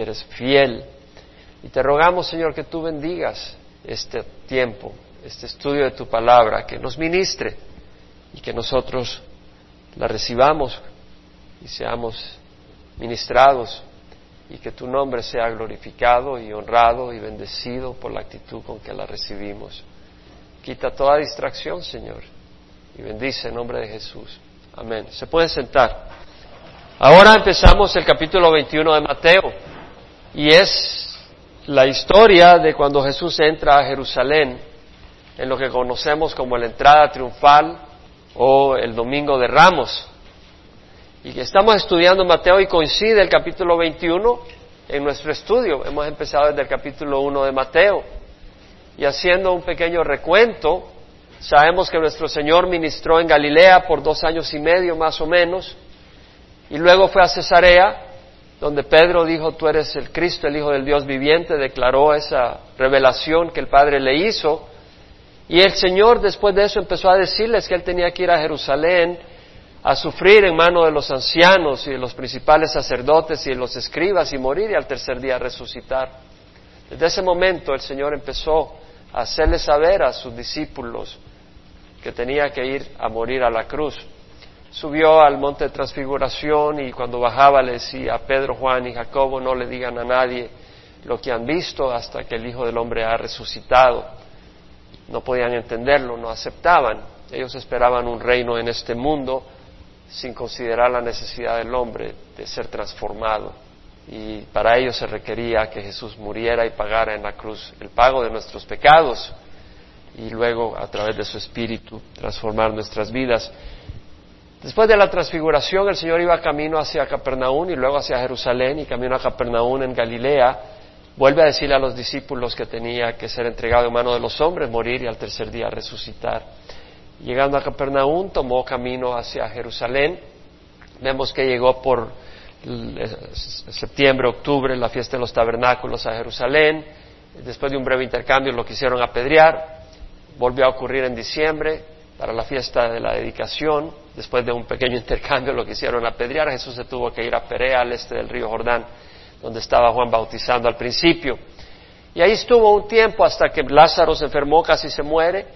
Eres fiel. Y te rogamos, Señor, que tú bendigas este tiempo, este estudio de tu palabra, que nos ministre y que nosotros la recibamos y seamos ministrados y que tu nombre sea glorificado y honrado y bendecido por la actitud con que la recibimos. Quita toda distracción, Señor, y bendice en nombre de Jesús. Amén. Se pueden sentar. Ahora empezamos el capítulo 21 de Mateo. Y es la historia de cuando Jesús entra a Jerusalén, en lo que conocemos como la entrada triunfal o el Domingo de Ramos. Y que estamos estudiando Mateo y coincide el capítulo 21 en nuestro estudio. Hemos empezado desde el capítulo 1 de Mateo. Y haciendo un pequeño recuento, sabemos que nuestro Señor ministró en Galilea por 2 años y medio más o menos, y luego fue a Cesarea, donde Pedro dijo, tú eres el Cristo, el Hijo del Dios viviente, declaró esa revelación que el Padre le hizo. Y el Señor después de eso empezó a decirles que Él tenía que ir a Jerusalén a sufrir en manos de los ancianos y de los principales sacerdotes y de los escribas y morir y al tercer día resucitar. Desde ese momento el Señor empezó a hacerle saber a sus discípulos que tenía que ir a morir a la cruz. Subió al monte de transfiguración y cuando bajaba le decía a Pedro, Juan y Jacobo, no le digan a nadie lo que han visto hasta que el Hijo del Hombre ha resucitado. No podían entenderlo, no aceptaban. Ellos esperaban un reino en este mundo sin considerar la necesidad del hombre de ser transformado. Y para ello se requería que Jesús muriera y pagara en la cruz el pago de nuestros pecados y luego a través de su Espíritu transformar nuestras vidas. Después de la transfiguración, el Señor iba camino hacia Capernaúm y luego hacia Jerusalén y camino a Capernaúm en Galilea. Vuelve a decirle a los discípulos que tenía que ser entregado en manos de los hombres, morir y al tercer día resucitar. Llegando a Capernaúm, tomó camino hacia Jerusalén. Vemos que llegó por septiembre, octubre, la fiesta de los tabernáculos a Jerusalén. Después de un breve intercambio lo quisieron apedrear. Volvió a ocurrir en diciembre, para la fiesta de la dedicación, después de un pequeño intercambio lo quisieron apedrear. Jesús se tuvo que ir a Perea, al este del río Jordán, donde estaba Juan bautizando al principio. Y ahí estuvo un tiempo hasta que Lázaro se enfermó, casi se muere,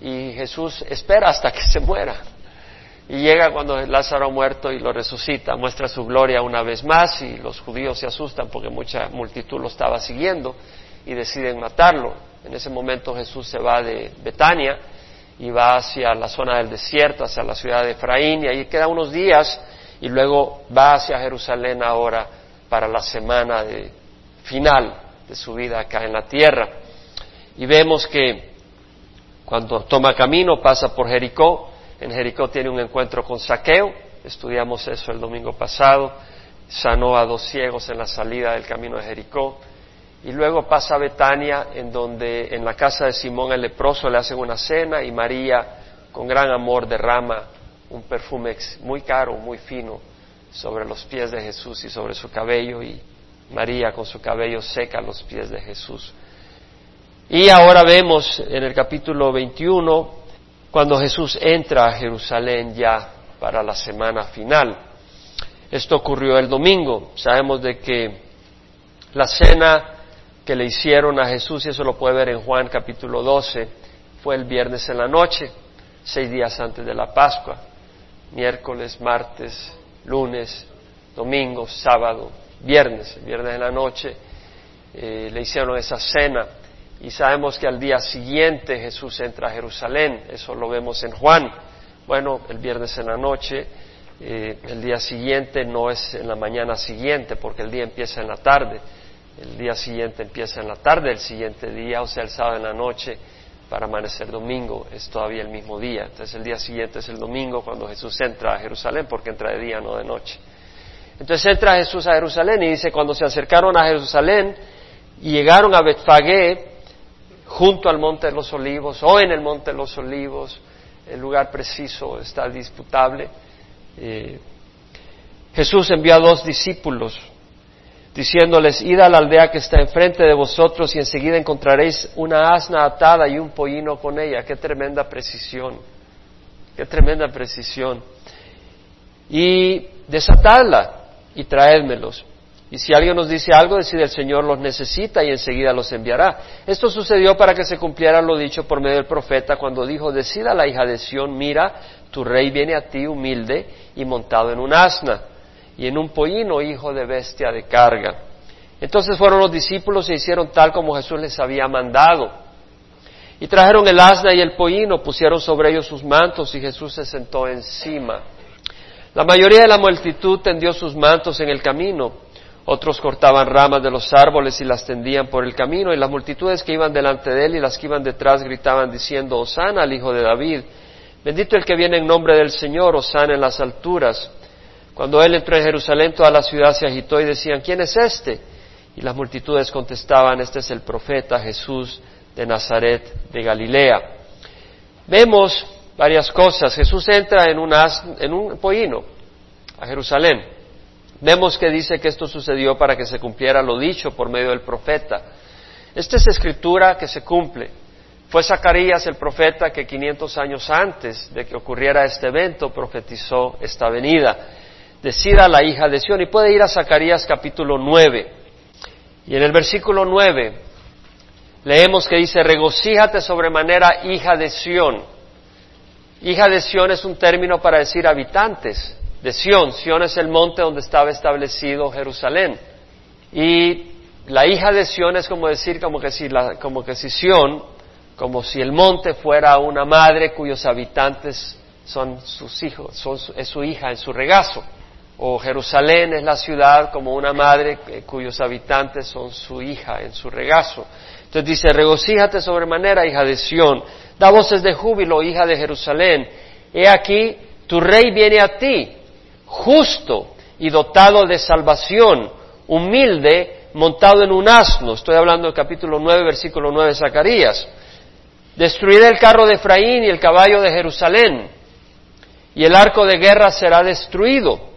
y Jesús espera hasta que se muera. Y llega cuando Lázaro ha muerto y lo resucita, muestra su gloria una vez más, y los judíos se asustan porque mucha multitud lo estaba siguiendo y deciden matarlo. En ese momento Jesús se va de Betania y va hacia la zona del desierto, hacia la ciudad de Efraín, y ahí queda unos días, y luego va hacia Jerusalén ahora para la semana final de su vida acá en la tierra. Y vemos que cuando toma camino pasa por Jericó. En Jericó tiene un encuentro con Zaqueo, estudiamos eso el domingo pasado, sanó a 2 ciegos en la salida del camino de Jericó. Y luego pasa a Betania, en donde en la casa de Simón el leproso le hacen una cena y María, con gran amor, derrama un perfume muy caro, muy fino, sobre los pies de Jesús y sobre su cabello, y María con su cabello seca los pies de Jesús. Y ahora vemos en el capítulo 21, cuando Jesús entra a Jerusalén ya para la semana final. Esto ocurrió el domingo. Sabemos de que la cena que le hicieron a Jesús, y eso lo puede ver en Juan capítulo 12, fue el viernes en la noche, 6 días antes de la Pascua, miércoles, martes, lunes, domingo, sábado, viernes en la noche, le hicieron esa cena, y sabemos que al día siguiente Jesús entra a Jerusalén, eso lo vemos en Juan. Bueno, el viernes en la noche, el día siguiente no es en la mañana siguiente, porque el día empieza en la tarde. El día siguiente empieza en la tarde del siguiente día, o sea, el sábado en la noche, para amanecer domingo, es todavía el mismo día. Entonces, el día siguiente es el domingo cuando Jesús entra a Jerusalén, porque entra de día, no de noche. Entonces, entra Jesús a Jerusalén y dice, cuando se acercaron a Jerusalén y llegaron a Betfagé, junto al Monte de los Olivos, o en el Monte de los Olivos, el lugar preciso está disputable, Jesús envió a 2 discípulos, diciéndoles, id a la aldea que está enfrente de vosotros y enseguida encontraréis una asna atada y un pollino con ella. ¡Qué tremenda precisión! ¡Qué tremenda precisión! Y desatadla y traédmelos. Y si alguien nos dice algo, decide el Señor los necesita y enseguida los enviará. Esto sucedió para que se cumpliera lo dicho por medio del profeta cuando dijo, decid a la hija de Sion, mira, tu rey viene a ti humilde y montado en un asna y en un pollino, hijo de bestia de carga. Entonces fueron los discípulos e hicieron tal como Jesús les había mandado. Y trajeron el asna y el pollino, pusieron sobre ellos sus mantos y Jesús se sentó encima. La mayoría de la multitud tendió sus mantos en el camino. Otros cortaban ramas de los árboles y las tendían por el camino. Y las multitudes que iban delante de él y las que iban detrás gritaban diciendo, Hosana al Hijo de David. Bendito el que viene en nombre del Señor, Hosana en las alturas. Cuando él entró en Jerusalén, toda la ciudad se agitó y decían, ¿quién es este? Y las multitudes contestaban, este es el profeta Jesús de Nazaret de Galilea. Vemos varias cosas. Jesús entra en un pollino a Jerusalén. Vemos que dice que esto sucedió para que se cumpliera lo dicho por medio del profeta. Esta es escritura que se cumple. Fue Zacarías el profeta que 500 años antes de que ocurriera este evento profetizó esta venida. Decida la hija de Sion. Y puede ir a Zacarías capítulo 9. Y en el versículo 9 leemos que dice, regocíjate sobremanera, hija de Sion. Hija de Sion es un término para decir habitantes de Sion. Sion es el monte donde estaba establecido Jerusalén. Y la hija de Sion es como decir, como que si Sion, como si el monte fuera una madre cuyos habitantes son sus hijos, es su hija en su regazo. O Jerusalén es la ciudad como una madre cuyos habitantes son su hija en su regazo. Entonces dice, regocíjate sobremanera, hija de Sion. Da voces de júbilo, hija de Jerusalén. He aquí, tu rey viene a ti, justo y dotado de salvación, humilde, montado en un asno. Estoy hablando del capítulo 9, versículo 9 de Zacarías. Destruiré el carro de Efraín y el caballo de Jerusalén, y el arco de guerra será destruido.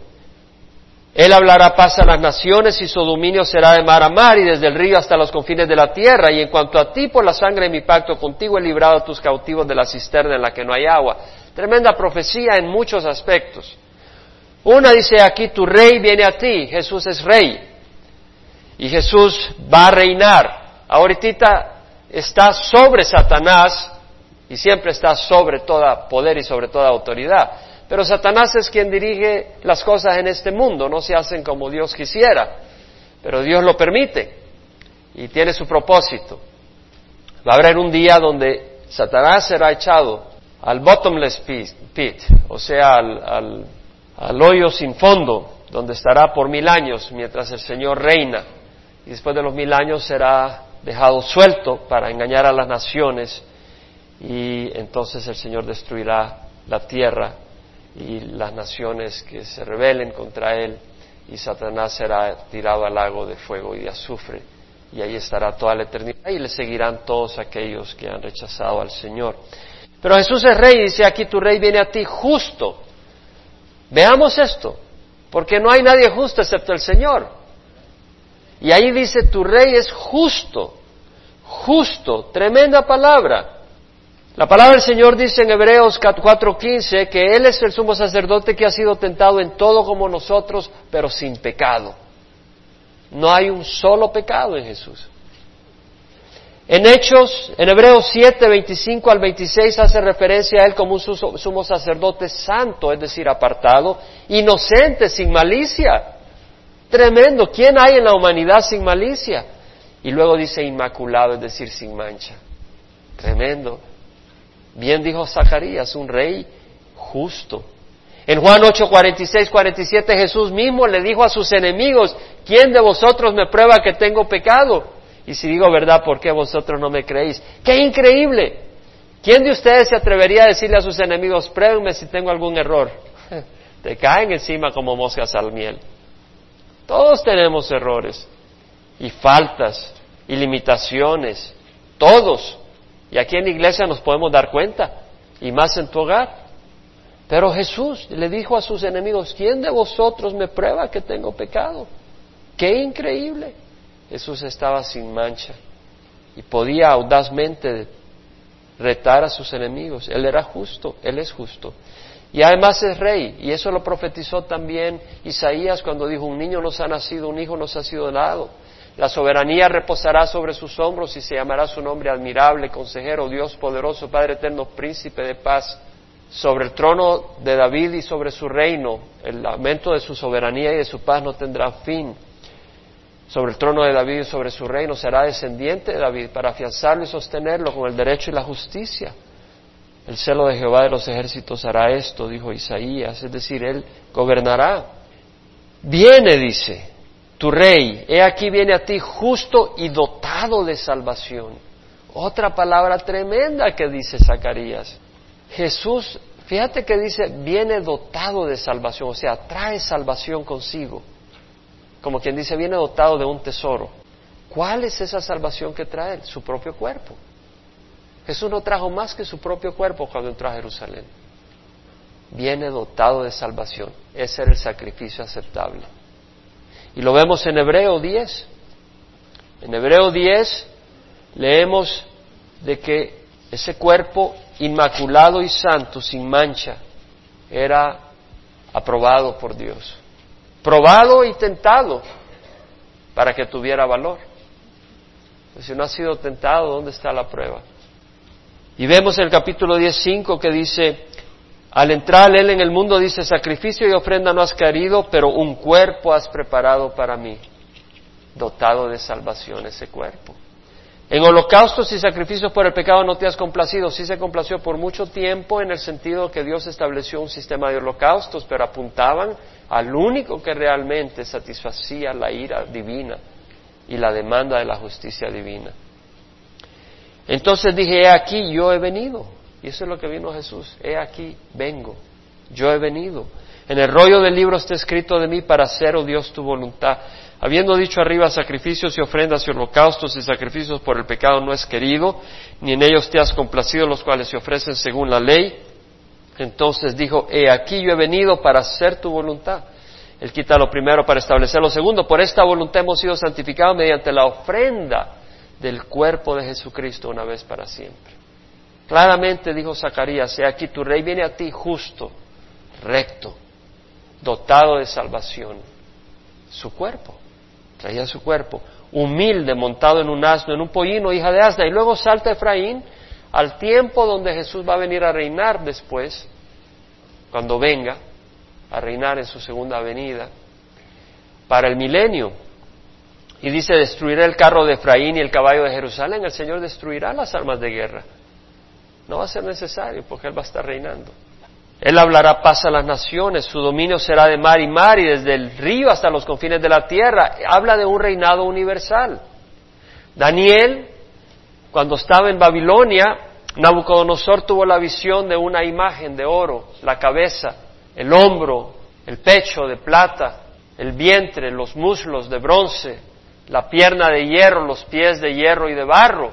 Él hablará paz a las naciones y su dominio será de mar a mar y desde el río hasta los confines de la tierra. Y en cuanto a ti, por la sangre de mi pacto contigo he librado a tus cautivos de la cisterna en la que no hay agua. Tremenda profecía en muchos aspectos. Una dice aquí, tu rey viene a ti. Jesús es rey. Y Jesús va a reinar. Ahorita está sobre Satanás y siempre está sobre todo poder y sobre toda autoridad. Pero Satanás es quien dirige las cosas en este mundo, no se hacen como Dios quisiera, pero Dios lo permite y tiene su propósito. Va a haber un día donde Satanás será echado al bottomless pit, o sea, al hoyo sin fondo, donde estará por 1000 años mientras el Señor reina. Y después de los 1000 años será dejado suelto para engañar a las naciones y entonces el Señor destruirá la tierra y las naciones que se rebelen contra él, y Satanás será tirado al lago de fuego y de azufre, y ahí estará toda la eternidad, y le seguirán todos aquellos que han rechazado al Señor. Pero Jesús es rey, y dice aquí, tu rey viene a ti justo. Veamos esto, porque no hay nadie justo excepto el Señor. Y ahí dice, tu rey es justo, justo, tremenda palabra. La palabra del Señor dice en Hebreos 4:15 que Él es el sumo sacerdote que ha sido tentado en todo como nosotros, pero sin pecado. No hay un solo pecado en Jesús. En Hechos, en Hebreos 7:25 al 26 hace referencia a Él como un sumo sacerdote santo, es decir, apartado, inocente, sin malicia. Tremendo. ¿Quién hay en la humanidad sin malicia? Y luego dice inmaculado, es decir, sin mancha. Tremendo. Bien dijo Zacarías, un rey justo. En Juan 8, 46, 47, Jesús mismo le dijo a sus enemigos, ¿quién de vosotros me prueba que tengo pecado? Y si digo verdad, ¿por qué vosotros no me creéis? ¡Qué increíble! ¿Quién de ustedes se atrevería a decirle a sus enemigos, pruébenme si tengo algún error? Te caen encima como moscas al miel. Todos tenemos errores y faltas y limitaciones, todos. Y aquí en la iglesia nos podemos dar cuenta, y más en tu hogar. Pero Jesús le dijo a sus enemigos, ¿quién de vosotros me prueba que tengo pecado? ¡Qué increíble! Jesús estaba sin mancha y podía audazmente retar a sus enemigos. Él era justo, Él es justo. Y además es rey, y eso lo profetizó también Isaías cuando dijo: un niño nos ha nacido, un hijo nos ha sido dado. La soberanía reposará sobre sus hombros y se llamará su nombre Admirable, Consejero, Dios Poderoso, Padre Eterno, Príncipe de Paz. Sobre el trono de David y sobre su reino, el aumento de su soberanía y de su paz no tendrá fin. Sobre el trono de David y sobre su reino será descendiente de David para afianzarlo y sostenerlo con el derecho y la justicia. El celo de Jehová de los ejércitos hará esto, dijo Isaías, es decir, él gobernará. Viene, dice, tu rey, he aquí viene a ti justo y dotado de salvación. Otra palabra tremenda que dice Zacarías. Jesús, fíjate que dice, viene dotado de salvación, o sea, trae salvación consigo. Como quien dice, viene dotado de un tesoro. ¿Cuál es esa salvación que trae? Su propio cuerpo. Jesús no trajo más que su propio cuerpo cuando entró a Jerusalén. Viene dotado de salvación. Ese era el sacrificio aceptable. Y lo vemos en Hebreos 10. En Hebreos 10 leemos de que ese cuerpo inmaculado y santo, sin mancha, era aprobado por Dios. Probado y tentado para que tuviera valor. Pues si no ha sido tentado, ¿dónde está la prueba? Y vemos en el capítulo 10:5 que dice: al entrar él en el mundo, dice, sacrificio y ofrenda no has querido, pero un cuerpo has preparado para mí. Dotado de salvación ese cuerpo. En holocaustos y sacrificios por el pecado no te has complacido. Sí se complació por mucho tiempo, en el sentido que Dios estableció un sistema de holocaustos, pero apuntaban al único que realmente satisfacía la ira divina y la demanda de la justicia divina. Entonces dije: he aquí, yo he venido. Y eso es lo que vino Jesús. He aquí, vengo. Yo he venido. En el rollo del libro está escrito de mí para hacer, oh Dios, tu voluntad. Habiendo dicho arriba, sacrificios y ofrendas y holocaustos y sacrificios por el pecado no es querido, ni en ellos te has complacido, los cuales se ofrecen según la ley. Entonces dijo: he aquí, yo he venido para hacer tu voluntad. Él quita lo primero para establecer lo segundo. Por esta voluntad hemos sido santificados mediante la ofrenda del cuerpo de Jesucristo una vez para siempre. Claramente dijo Zacarías: he aquí, tu rey viene a ti justo, recto, dotado de salvación. Su cuerpo. Traía su cuerpo, humilde, montado en un asno, en un pollino, hija de asna. Y luego salta Efraín al tiempo donde Jesús va a venir a reinar después, cuando venga a reinar en su segunda venida, para el milenio. Y dice: destruiré el carro de Efraín y el caballo de Jerusalén. El Señor destruirá las armas de guerra. No va a ser necesario, porque Él va a estar reinando. Él hablará paz a las naciones, su dominio será de mar y mar, y desde el río hasta los confines de la tierra. Habla de un reinado universal. Daniel, cuando estaba en Babilonia, Nabucodonosor tuvo la visión de una imagen de oro, la cabeza, el hombro, el pecho de plata, el vientre, los muslos de bronce, la pierna de hierro, los pies de hierro y de barro.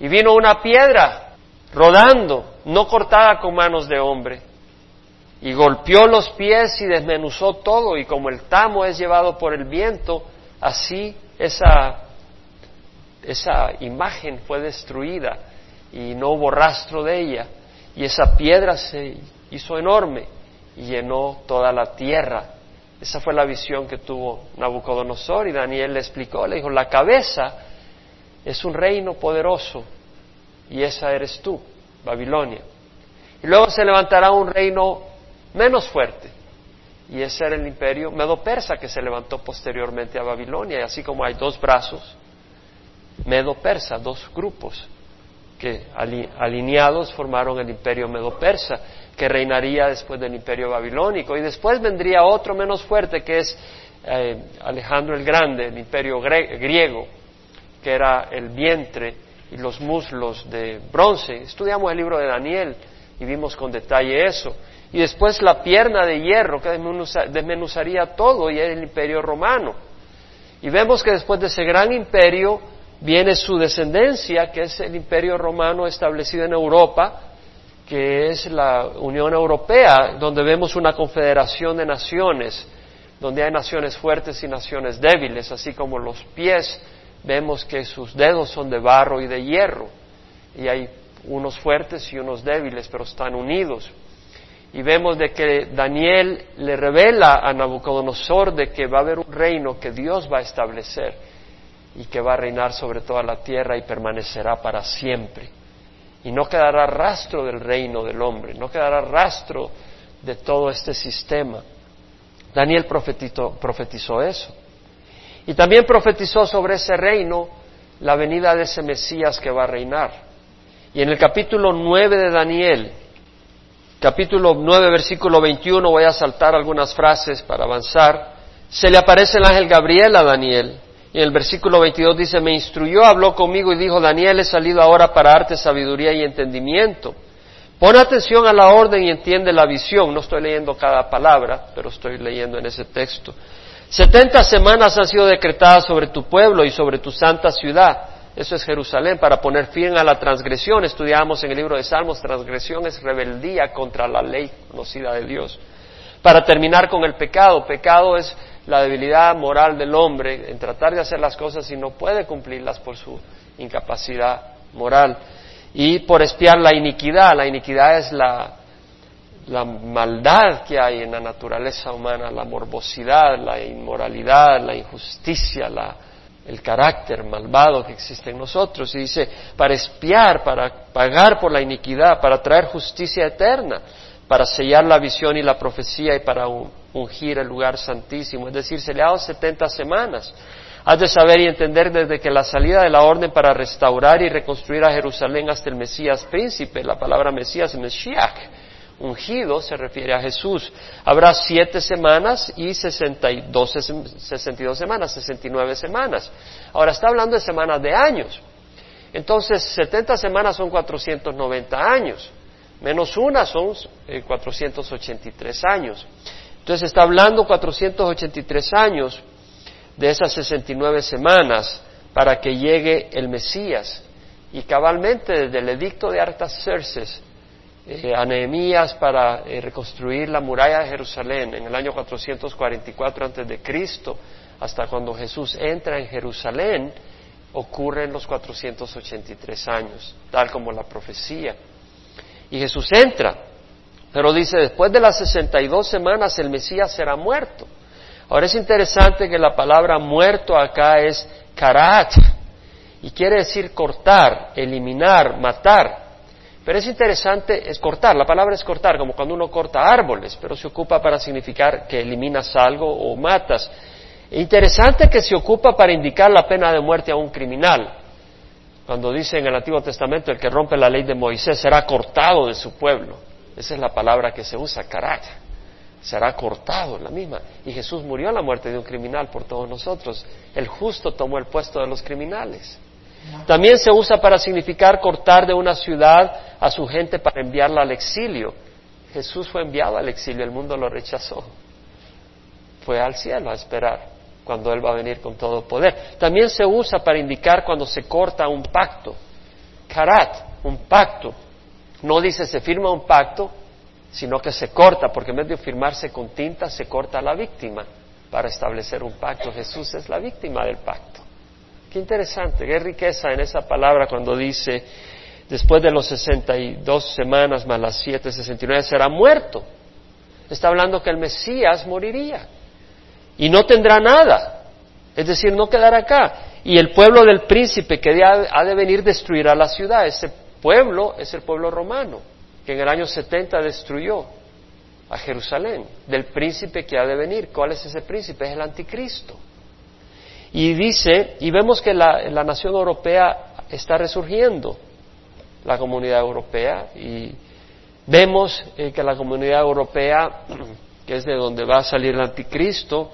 Y vino una piedra rodando, no cortada con manos de hombre, y golpeó los pies y desmenuzó todo, y como el tamo es llevado por el viento, así esa imagen fue destruida y no hubo rastro de ella, y esa piedra se hizo enorme y llenó toda la tierra. Esa fue la visión que tuvo Nabucodonosor, y Daniel le explicó, le dijo: la cabeza es un reino poderoso, y esa eres tú, Babilonia. Y luego se levantará un reino menos fuerte, y ese era el imperio Medo-Persa, que se levantó posteriormente a Babilonia. Y así como hay dos brazos Medo-Persa, dos grupos que alineados formaron el imperio Medo-Persa, que reinaría después del imperio babilónico, y después vendría otro menos fuerte, que es Alejandro el Grande, el imperio griego, que era el vientre y los muslos de bronce. Estudiamos el libro de Daniel y vimos con detalle eso. Y después la pierna de hierro, que desmenuzaría todo, y era el imperio romano. Y vemos que después de ese gran imperio viene su descendencia, que es el imperio romano establecido en Europa, que es la Unión Europea, donde vemos una confederación de naciones, donde hay naciones fuertes y naciones débiles. Así como los pies, vemos que sus dedos son de barro y de hierro, y hay unos fuertes y unos débiles, pero están unidos. Y vemos de que Daniel le revela a Nabucodonosor de que va a haber un reino que Dios va a establecer y que va a reinar sobre toda la tierra y permanecerá para siempre. Y no quedará rastro del reino del hombre, no quedará rastro de todo este sistema. Daniel profetizó eso. Y también profetizó sobre ese reino la venida de ese Mesías que va a reinar. Y en el capítulo 9 de Daniel, capítulo 9, versículo 21, voy a saltar algunas frases para avanzar. Se le aparece el ángel Gabriel a Daniel, y en el versículo 22 dice: me instruyó, habló conmigo y dijo: Daniel, he salido ahora para darte sabiduría y entendimiento. Pon atención a la orden y entiende la visión. No estoy leyendo cada palabra, pero estoy leyendo en ese texto. 70 semanas han sido decretadas sobre tu pueblo y sobre tu santa ciudad. Eso es Jerusalén, para poner fin a la transgresión. Estudiamos en el libro de Salmos, transgresión es rebeldía contra la ley conocida de Dios. Para terminar con el pecado. Pecado es la debilidad moral del hombre en tratar de hacer las cosas y no puede cumplirlas por su incapacidad moral. Y por espiar la iniquidad. La iniquidad es la maldad que hay en la naturaleza humana, la morbosidad, la inmoralidad, la injusticia, el carácter malvado que existe en nosotros. Y dice, para espiar, para pagar por la iniquidad, para traer justicia eterna, para sellar la visión y la profecía y para ungir el lugar santísimo. Es decir, se le ha dado 70 semanas. Has de saber y entender desde que la salida de la orden para restaurar y reconstruir a Jerusalén hasta el Mesías príncipe. La palabra Mesías, Meshiach, ungido, se refiere a Jesús. Habrá 7 semanas y 69 semanas. Ahora está hablando de semanas de años. Entonces, 70 semanas son 490 años. Menos una son 483 años. Entonces está hablando 483 años de esas 69 semanas para que llegue el Mesías. Y cabalmente desde el edicto de Artaxerxes a Nehemías para reconstruir la muralla de Jerusalén en el año 444 antes de Cristo, hasta cuando Jesús entra en Jerusalén, ocurren los 483 años, tal como la profecía. Y Jesús entra, pero dice, después de las 62 semanas el Mesías será muerto. Ahora es interesante que la palabra muerto acá es karat, y quiere decir cortar, eliminar, matar. Pero es interesante, es cortar, la palabra es cortar, como cuando uno corta árboles, pero se ocupa para significar que eliminas algo o matas. Interesante que se ocupa para indicar la pena de muerte a un criminal. Cuando dice en el Antiguo Testamento, el que rompe la ley de Moisés será cortado de su pueblo. Esa es la palabra que se usa, karat, será cortado, la misma. Y Jesús murió a la muerte de un criminal por todos nosotros. El justo tomó el puesto de los criminales. También se usa para significar cortar de una ciudad a su gente para enviarla al exilio. Jesús fue enviado al exilio, el mundo lo rechazó. Fue al cielo a esperar cuando Él va a venir con todo poder. También se usa para indicar cuando se corta un pacto. Karat, un pacto. No dice se firma un pacto, sino que se corta, porque en vez de firmarse con tinta, se corta a la víctima para establecer un pacto. Jesús es la víctima del pacto. Qué interesante, qué riqueza en esa palabra cuando dice después de los 62 semanas más las 7, 69 será muerto. Está hablando que el Mesías moriría y no tendrá nada, es decir, no quedará acá. Y el pueblo del príncipe que ha de venir destruirá la ciudad. Ese pueblo es el pueblo romano que en el año 70 destruyó a Jerusalén, del príncipe que ha de venir. ¿Cuál es ese príncipe? Es el anticristo. Y dice, y vemos que la nación europea está resurgiendo, la comunidad europea, y vemos que la comunidad europea, que es de donde va a salir el anticristo,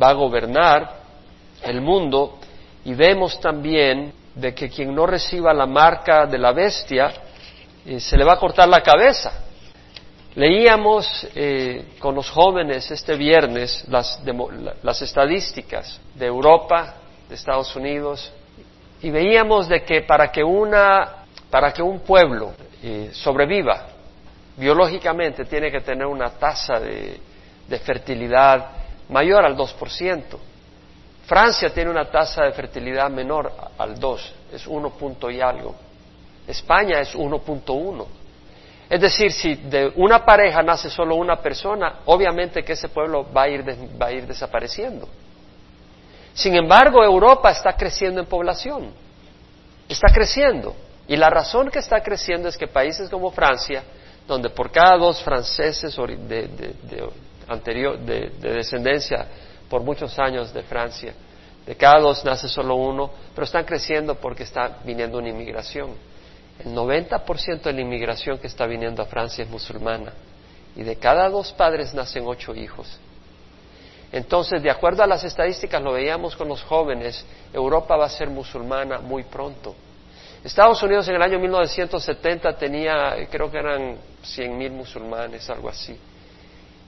va a gobernar el mundo. Y vemos también de que quien no reciba la marca de la bestia, se le va a cortar la cabeza. Leíamos con los jóvenes este viernes las estadísticas de Europa, de Estados Unidos, y veíamos de que para que un pueblo sobreviva biológicamente tiene que tener una tasa de fertilidad mayor al 2%. Francia tiene una tasa de fertilidad menor al 2, es 1 punto y algo. España es 1.1. Es decir, si de una pareja nace solo una persona, obviamente que ese pueblo va a ir desapareciendo. Sin embargo, Europa está creciendo en población. Está creciendo. Y la razón que está creciendo es que países como Francia, donde por cada 2 franceses de descendencia por muchos años de Francia, de cada 2 nace solo uno, pero están creciendo porque está viniendo una inmigración. El 90% de la inmigración que está viniendo a Francia es musulmana. Y de cada 2 padres nacen 8 hijos. Entonces, de acuerdo a las estadísticas, lo veíamos con los jóvenes, Europa va a ser musulmana muy pronto. Estados Unidos en el año 1970 tenía, creo que eran 100,000 musulmanes, algo así.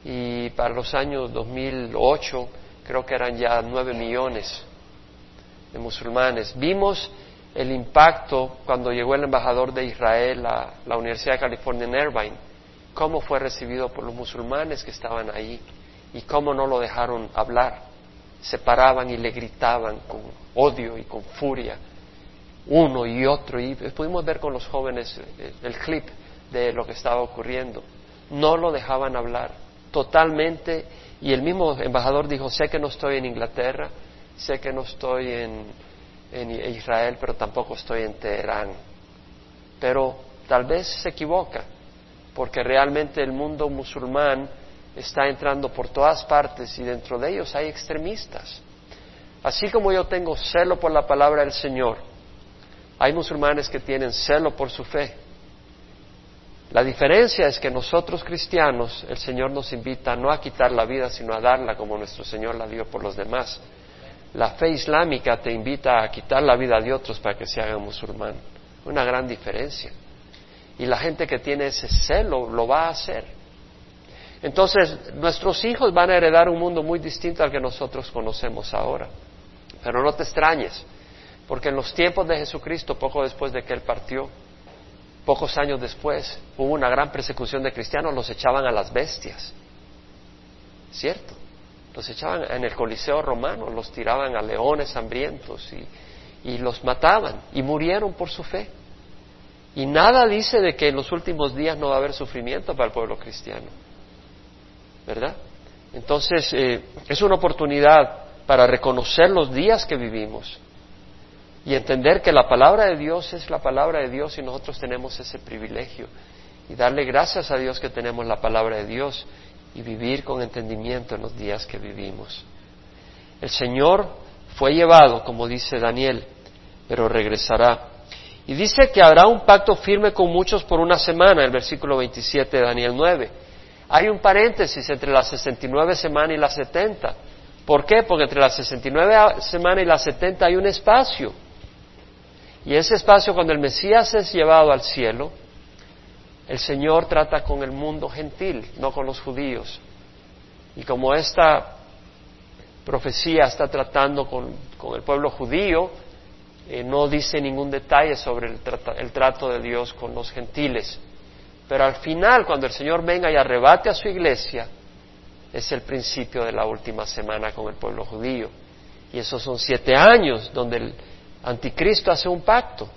Y para los años 2008, creo que eran ya 9 millones de musulmanes. Vimos el impacto cuando llegó el embajador de Israel a la Universidad de California en Irvine, cómo fue recibido por los musulmanes que estaban ahí y cómo no lo dejaron hablar, se paraban y le gritaban con odio y con furia, uno y otro, y pudimos ver con los jóvenes el clip de lo que estaba ocurriendo, no lo dejaban hablar totalmente, y el mismo embajador dijo, sé que no estoy en Inglaterra, sé que no estoy en Israel, pero tampoco estoy en Teherán, pero tal vez se equivoca, porque realmente el mundo musulmán está entrando por todas partes y dentro de ellos hay extremistas. Así como yo tengo celo por la palabra del Señor, hay musulmanes que tienen celo por su fe. La diferencia es que nosotros cristianos, el Señor nos invita no a quitar la vida, sino a darla como nuestro Señor la dio por los demás. La fe islámica te invita a quitar la vida de otros para que se hagan musulmán. Una gran diferencia. Y la gente que tiene ese celo lo va a hacer. Entonces, nuestros hijos van a heredar un mundo muy distinto al que nosotros conocemos ahora. Pero no te extrañes, porque en los tiempos de Jesucristo, poco después de que Él partió, pocos años después, hubo una gran persecución de cristianos, los echaban a las bestias. ¿Cierto? Los echaban en el Coliseo romano, los tiraban a leones hambrientos y los mataban y murieron por su fe. Y nada dice de que en los últimos días no va a haber sufrimiento para el pueblo cristiano, ¿verdad? Entonces, es una oportunidad para reconocer los días que vivimos y entender que la palabra de Dios es la palabra de Dios y nosotros tenemos ese privilegio. Y darle gracias a Dios que tenemos la palabra de Dios y vivir con entendimiento en los días que vivimos. El Señor fue llevado, como dice Daniel, pero regresará. Y dice que habrá un pacto firme con muchos por una semana, el versículo 27 de Daniel 9. Hay un paréntesis entre la 69 semana y la 70. ¿Por qué? Porque entre la 69 semana y la 70 hay un espacio. Y ese espacio, cuando el Mesías es llevado al cielo, el Señor trata con el mundo gentil, no con los judíos. Y como esta profecía está tratando con el pueblo judío, no dice ningún detalle sobre el trato de Dios con los gentiles. Pero al final, cuando el Señor venga y arrebate a su iglesia, es el principio de la última semana con el pueblo judío. Y esos son 7 años donde el anticristo hace un pacto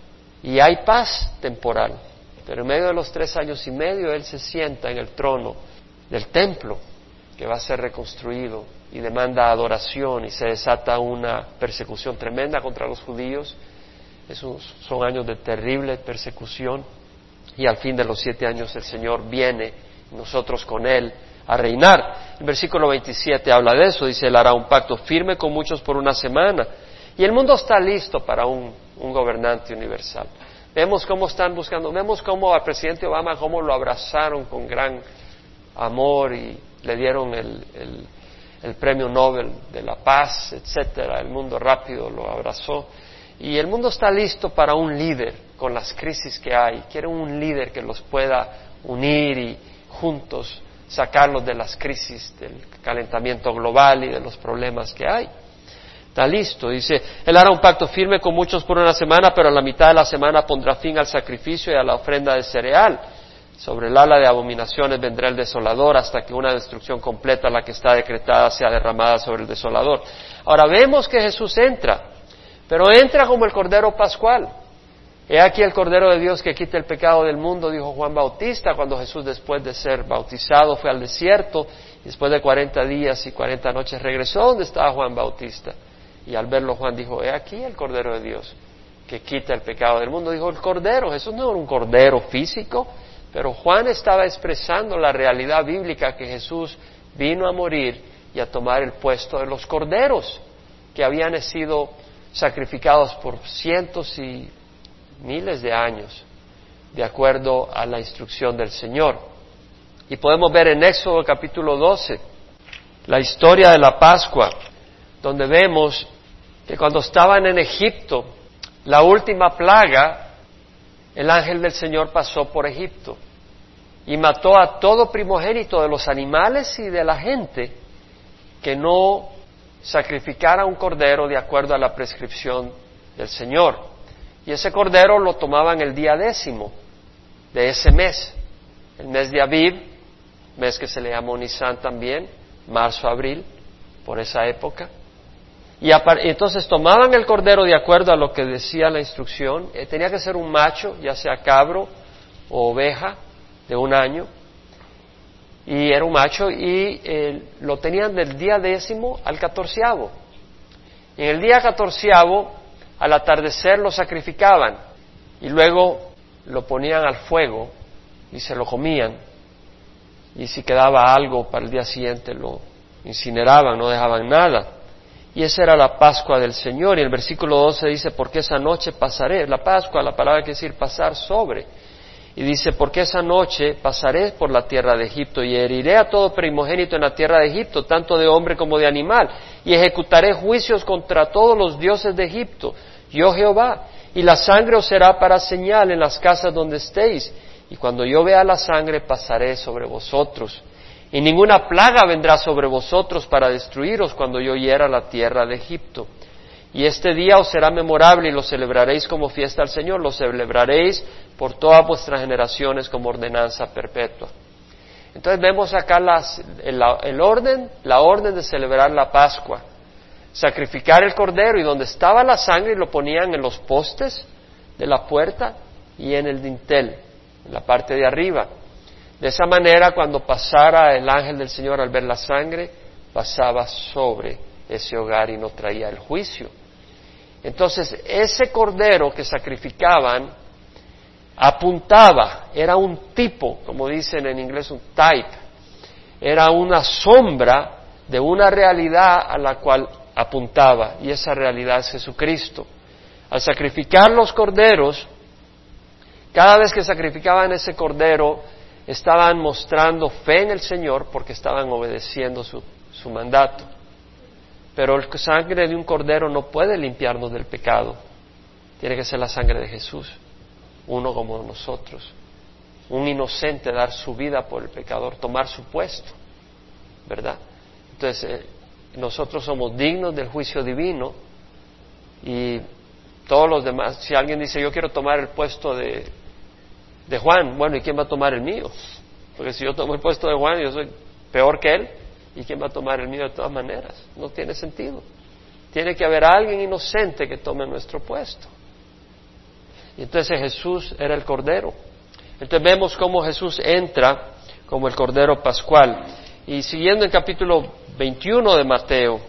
y hay paz temporal. Pero en medio de los 3 años y medio Él se sienta en el trono del templo que va a ser reconstruido y demanda adoración y se desata una persecución tremenda contra los judíos. Esos son años de terrible persecución y al fin de los 7 años el Señor viene, nosotros con Él, a reinar. El versículo 27 habla de eso, dice, Él hará un pacto firme con muchos por una semana y el mundo está listo para un gobernante universal. Vemos cómo están buscando, vemos cómo al presidente Obama, cómo lo abrazaron con gran amor y le dieron el premio Nobel de la Paz, etcétera. El mundo rápido lo abrazó. Y el mundo está listo para un líder con las crisis que hay. Quieren un líder que los pueda unir y juntos sacarlos de las crisis, del calentamiento global y de los problemas que hay. Está listo, dice, Él hará un pacto firme con muchos por una semana, pero a la mitad de la semana pondrá fin al sacrificio y a la ofrenda de cereal. Sobre el ala de abominaciones vendrá el desolador hasta que una destrucción completa, la que está decretada, sea derramada sobre el desolador. Ahora vemos que Jesús entra, pero entra como el Cordero Pascual. He aquí el Cordero de Dios que quita el pecado del mundo, dijo Juan Bautista, cuando Jesús, después de ser bautizado, fue al desierto, y después de 40 días y 40 noches regresó donde estaba Juan Bautista. Y al verlo Juan dijo, he aquí el Cordero de Dios que quita el pecado del mundo. Dijo el Cordero. Jesús no era un Cordero físico, pero Juan estaba expresando la realidad bíblica que Jesús vino a morir y a tomar el puesto de los corderos que habían sido sacrificados por cientos y miles de años, de acuerdo a la instrucción del Señor. Y podemos ver en Éxodo capítulo 12, la historia de la Pascua, donde vemos que cuando estaban en Egipto, la última plaga, el ángel del Señor pasó por Egipto y mató a todo primogénito de los animales y de la gente que no sacrificara un cordero de acuerdo a la prescripción del Señor. Y ese cordero lo tomaban el día 10 de ese mes, el mes de Aviv, mes que se le llamó Nisan también, marzo, abril, por esa época. Y entonces tomaban el cordero de acuerdo a lo que decía la instrucción. Tenía que ser un macho, ya sea cabro o oveja, de 1 año. Y era un macho y lo tenían del día 10 al 14. Y en el día 14... al atardecer lo sacrificaban y luego lo ponían al fuego y se lo comían, y si quedaba algo para el día siguiente lo incineraban, no dejaban nada. Y esa era la Pascua del Señor. Y el versículo 12 dice, porque esa noche pasaré, la Pascua, la palabra quiere decir pasar sobre, y dice, porque esa noche pasaré por la tierra de Egipto y heriré a todo primogénito en la tierra de Egipto, tanto de hombre como de animal, y ejecutaré juicios contra todos los dioses de Egipto, yo Jehová, y la sangre os será para señal en las casas donde estéis, y cuando yo vea la sangre pasaré sobre vosotros, y ninguna plaga vendrá sobre vosotros para destruiros cuando yo hiera la tierra de Egipto. Y este día os será memorable y lo celebraréis como fiesta al Señor, lo celebraréis por todas vuestras generaciones como ordenanza perpetua. Entonces vemos acá la orden de celebrar la Pascua, sacrificar el cordero, y donde estaba la sangre lo ponían en los postes de la puerta y en el dintel, en la parte de arriba. De esa manera, cuando pasara el ángel del Señor, al ver la sangre, pasaba sobre ese hogar y no traía el juicio. Entonces, ese cordero que sacrificaban apuntaba, era un tipo, como dicen en inglés, un type, era una sombra de una realidad a la cual apuntaba, y esa realidad es Jesucristo. Al sacrificar los corderos, cada vez que sacrificaban ese cordero, estaban mostrando fe en el Señor porque estaban obedeciendo su mandato. Pero la sangre de un cordero no puede limpiarnos del pecado. Tiene que ser la sangre de Jesús, uno como nosotros, un inocente, dar su vida por el pecador, tomar su puesto, ¿verdad? Entonces, nosotros somos dignos del juicio divino, y todos los demás, si alguien dice, yo quiero tomar el puesto de Juan, bueno, ¿y quién va a tomar el mío? Porque si yo tomo el puesto de Juan, yo soy peor que él, ¿y quién va a tomar el mío de todas maneras? No tiene sentido. Tiene que haber alguien inocente que tome nuestro puesto. Y entonces Jesús era el Cordero. Entonces vemos cómo Jesús entra como el Cordero Pascual. Y siguiendo el capítulo 21 de Mateo,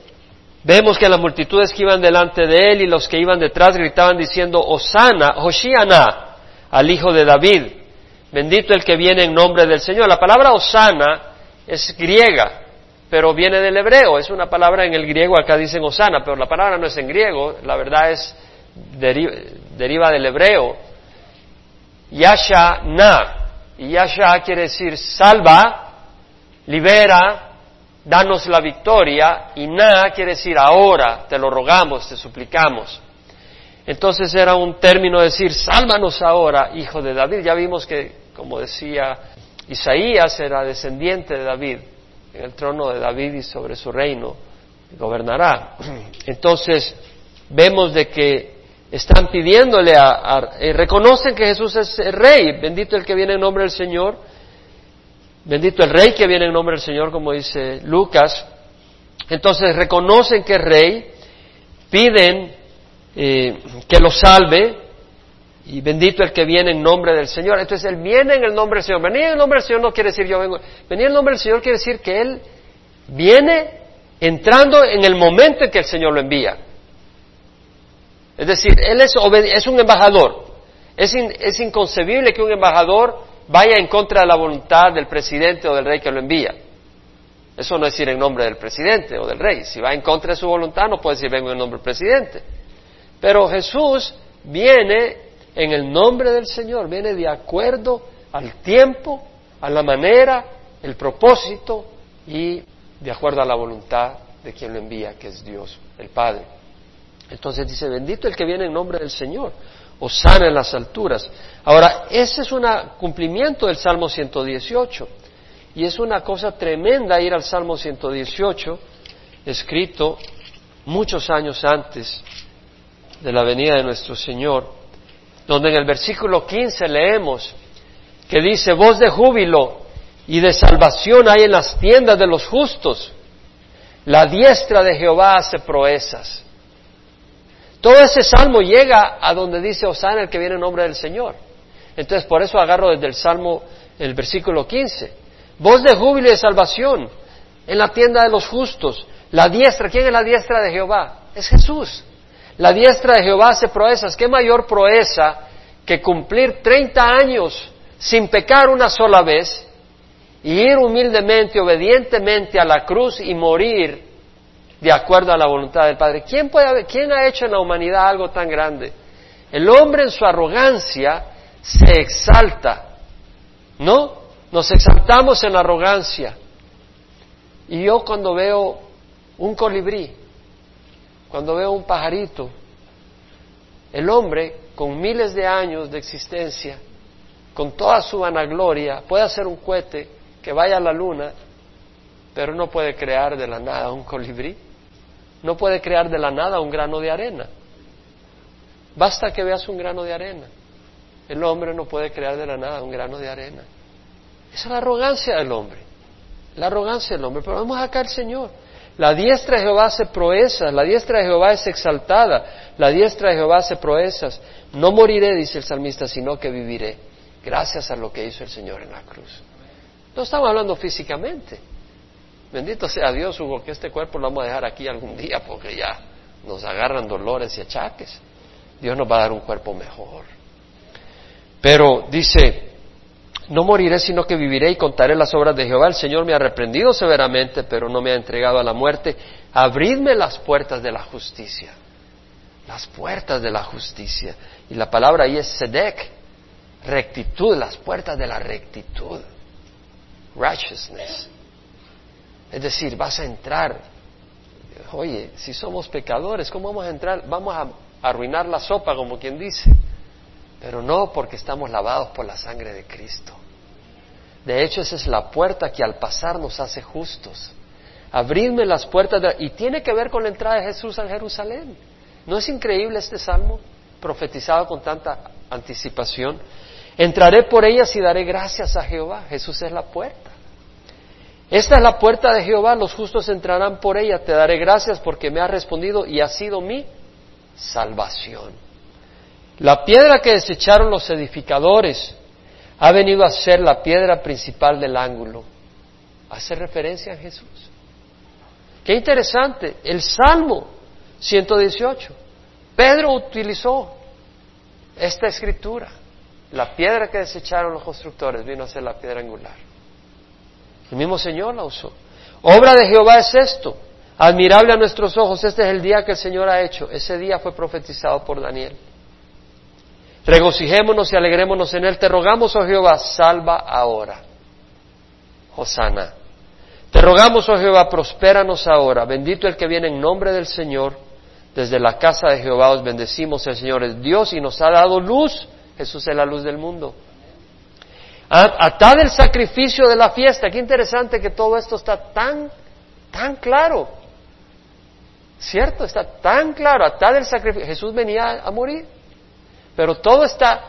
vemos que las multitudes que iban delante de él y los que iban detrás gritaban diciendo, Hosana, Hoshiana, al Hijo de David, bendito el que viene en nombre del Señor. La palabra Hosana es griega, pero viene del hebreo, es una palabra en el griego, acá dicen Hosana, pero la palabra no es en griego, la verdad es, deriva del hebreo, Yashana, y Yasha quiere decir salva, libera, danos la victoria, y Na quiere decir ahora, te lo rogamos, te suplicamos. Entonces era un término decir, sálvanos ahora, Hijo de David. Ya vimos que, como decía Isaías, era descendiente de David, en el trono de David y sobre su reino gobernará. Entonces vemos de que están pidiéndole reconocen que Jesús es el Rey, bendito el que viene en nombre del Señor, bendito el Rey que viene en nombre del Señor, como dice Lucas. Entonces reconocen que es Rey, piden que lo salve, Y bendito el que viene en nombre del Señor. Entonces, Él viene en el nombre del Señor. Venir en el nombre del Señor no quiere decir yo vengo. Venir en el nombre del Señor quiere decir que Él viene entrando en el momento en que el Señor lo envía. Es decir, Él es un embajador. Es inconcebible que un embajador vaya en contra de la voluntad del presidente o del rey que lo envía. Eso no es ir en nombre del presidente o del rey. Si va en contra de su voluntad, no puede decir vengo en nombre del presidente. Pero Jesús viene en el nombre del Señor, viene de acuerdo al tiempo, a la manera, el propósito y de acuerdo a la voluntad de quien lo envía, que es Dios, el Padre. Entonces dice, bendito el que viene en nombre del Señor, hosana en las alturas. Ahora, ese es un cumplimiento del Salmo 118, y es una cosa tremenda ir al Salmo 118, escrito muchos años antes de la venida de nuestro Señor, donde en el versículo 15 leemos que dice, voz de júbilo y de salvación hay en las tiendas de los justos, la diestra de Jehová hace proezas. Todo ese salmo llega a donde dice hosana el que viene en nombre del Señor. Entonces, por eso agarro desde el salmo, el versículo 15. Voz de júbilo y de salvación en la tienda de los justos. La diestra, ¿quién es la diestra de Jehová? Es Jesús. La diestra de Jehová hace proezas. ¿Qué mayor proeza que cumplir 30 años sin pecar una sola vez y ir humildemente, obedientemente a la cruz y morir de acuerdo a la voluntad del Padre? ¿Quién ha hecho en la humanidad algo tan grande? El hombre en su arrogancia se exalta, ¿no? Nos exaltamos en la arrogancia. Y yo cuando veo un colibrí, cuando veo un pajarito, el hombre con miles de años de existencia, con toda su vanagloria, puede hacer un cohete que vaya a la luna, pero no puede crear de la nada un colibrí. No puede crear de la nada un grano de arena. Basta que veas un grano de arena. El hombre no puede crear de la nada un grano de arena. Esa es la arrogancia del hombre. La arrogancia del hombre. Pero vamos acá al Señor. La diestra de Jehová hace proezas. La diestra de Jehová es exaltada. La diestra de Jehová hace proezas. No moriré, dice el salmista, sino que viviré. Gracias a lo que hizo el Señor en la cruz. No estamos hablando físicamente. Bendito sea Dios, Hugo, que este cuerpo lo vamos a dejar aquí algún día porque ya nos agarran dolores y achaques. Dios nos va a dar un cuerpo mejor. Pero dice, no moriré sino que viviré y contaré las obras de Jehová. El Señor me ha reprendido severamente, pero no me ha entregado a la muerte. Abridme las puertas de la justicia. Las puertas de la justicia. Y la palabra ahí es tzedek, rectitud, las puertas de la rectitud. Righteousness. Es decir, vas a entrar. Oye, si somos pecadores, ¿cómo vamos a entrar? Vamos a arruinar la sopa, como quien dice. Pero no, porque estamos lavados por la sangre de Cristo. De hecho, esa es la puerta que al pasar nos hace justos. Abridme las puertas de... Y tiene que ver con la entrada de Jesús a Jerusalén. ¿No es increíble este salmo? Profetizado con tanta anticipación. Entraré por ellas y daré gracias a Jehová. Jesús es la puerta. Esta es la puerta de Jehová, los justos entrarán por ella, te daré gracias porque me has respondido y ha sido mi salvación. La piedra que desecharon los edificadores ha venido a ser la piedra principal del ángulo. Hace referencia a Jesús. Qué interesante, el Salmo 118, Pedro utilizó esta escritura. La piedra que desecharon los constructores vino a ser la piedra angular. El mismo Señor la usó. Obra de Jehová es esto, admirable a nuestros ojos. Este es el día que el Señor ha hecho. Ese día fue profetizado por Daniel. Regocijémonos y alegrémonos en él. Te rogamos, oh Jehová, salva ahora. Hosana. Te rogamos, oh Jehová, prospéranos ahora. Bendito el que viene en nombre del Señor. Desde la casa de Jehová os bendecimos. El Señor es Dios y nos ha dado luz. Jesús es la luz del mundo. Atad el sacrificio de la fiesta. Qué interesante que todo esto está tan claro. ¿Cierto? Está tan claro. Atad el sacrificio. Jesús venía a morir. Pero todo está...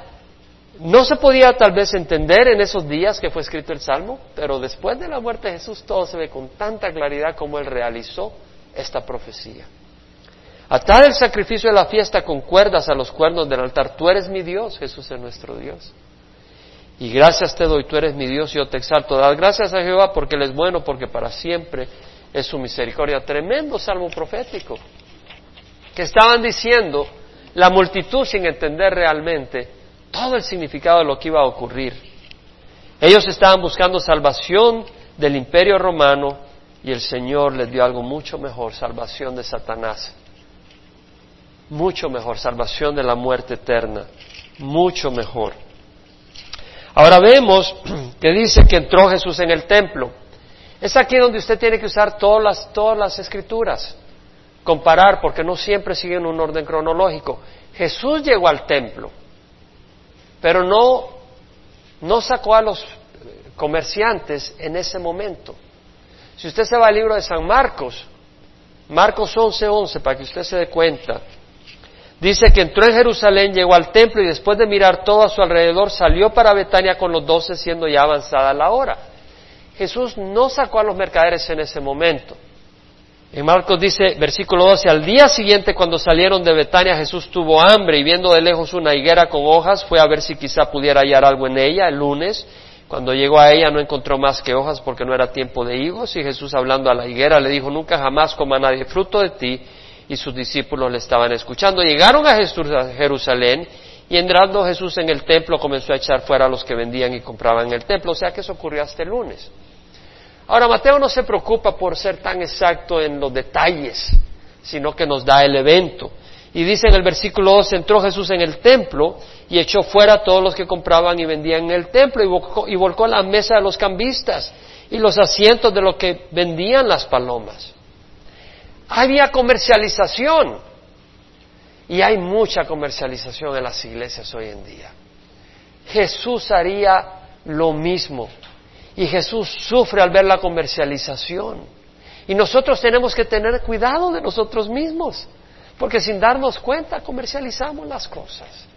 No se podía tal vez entender en esos días que fue escrito el Salmo, pero después de la muerte de Jesús todo se ve con tanta claridad como Él realizó esta profecía. Atar el sacrificio de la fiesta con cuerdas a los cuernos del altar. Tú eres mi Dios, Jesús es nuestro Dios. Y gracias te doy, tú eres mi Dios, yo te exalto. Dad gracias a Jehová porque Él es bueno, porque para siempre es su misericordia. Tremendo salmo profético. Que estaban diciendo la multitud sin entender realmente todo el significado de lo que iba a ocurrir. Ellos estaban buscando salvación del imperio romano y el Señor les dio algo mucho mejor, salvación de Satanás. Mucho mejor, salvación de la muerte eterna. Mucho mejor. Ahora vemos que dice que entró Jesús en el templo. Es aquí donde usted tiene que usar todas las escrituras. Comparar, porque no siempre siguen un orden cronológico. Jesús llegó al templo, pero no sacó a los comerciantes en ese momento. Si usted se va al libro de San Marcos, Marcos 11:11, para que usted se dé cuenta. Dice que entró en Jerusalén, llegó al templo y después de mirar todo a su alrededor salió para Betania con los 12 siendo ya avanzada la hora. Jesús no sacó a los mercaderes en ese momento. En Marcos dice, versículo 12, al día siguiente cuando salieron de Betania Jesús tuvo hambre y viendo de lejos una higuera con hojas fue a ver si quizá pudiera hallar algo en ella. El lunes, cuando llegó a ella no encontró más que hojas porque no era tiempo de higos y Jesús hablando a la higuera le dijo, nunca jamás coma nadie fruto de ti. Y sus discípulos le estaban escuchando. Llegaron a Jerusalén y entrando Jesús en el templo comenzó a echar fuera a los que vendían y compraban en el templo. O sea que eso ocurrió hasta el lunes. Ahora Mateo no se preocupa por ser tan exacto en los detalles, sino que nos da el evento. Y dice en el versículo 12, entró Jesús en el templo y echó fuera a todos los que compraban y vendían en el templo y volcó la mesa de los cambistas y los asientos de los que vendían las palomas. Había comercialización y hay mucha comercialización en las iglesias hoy en día. Jesús haría lo mismo y Jesús sufre al ver la comercialización y nosotros tenemos que tener cuidado de nosotros mismos porque sin darnos cuenta comercializamos las cosas.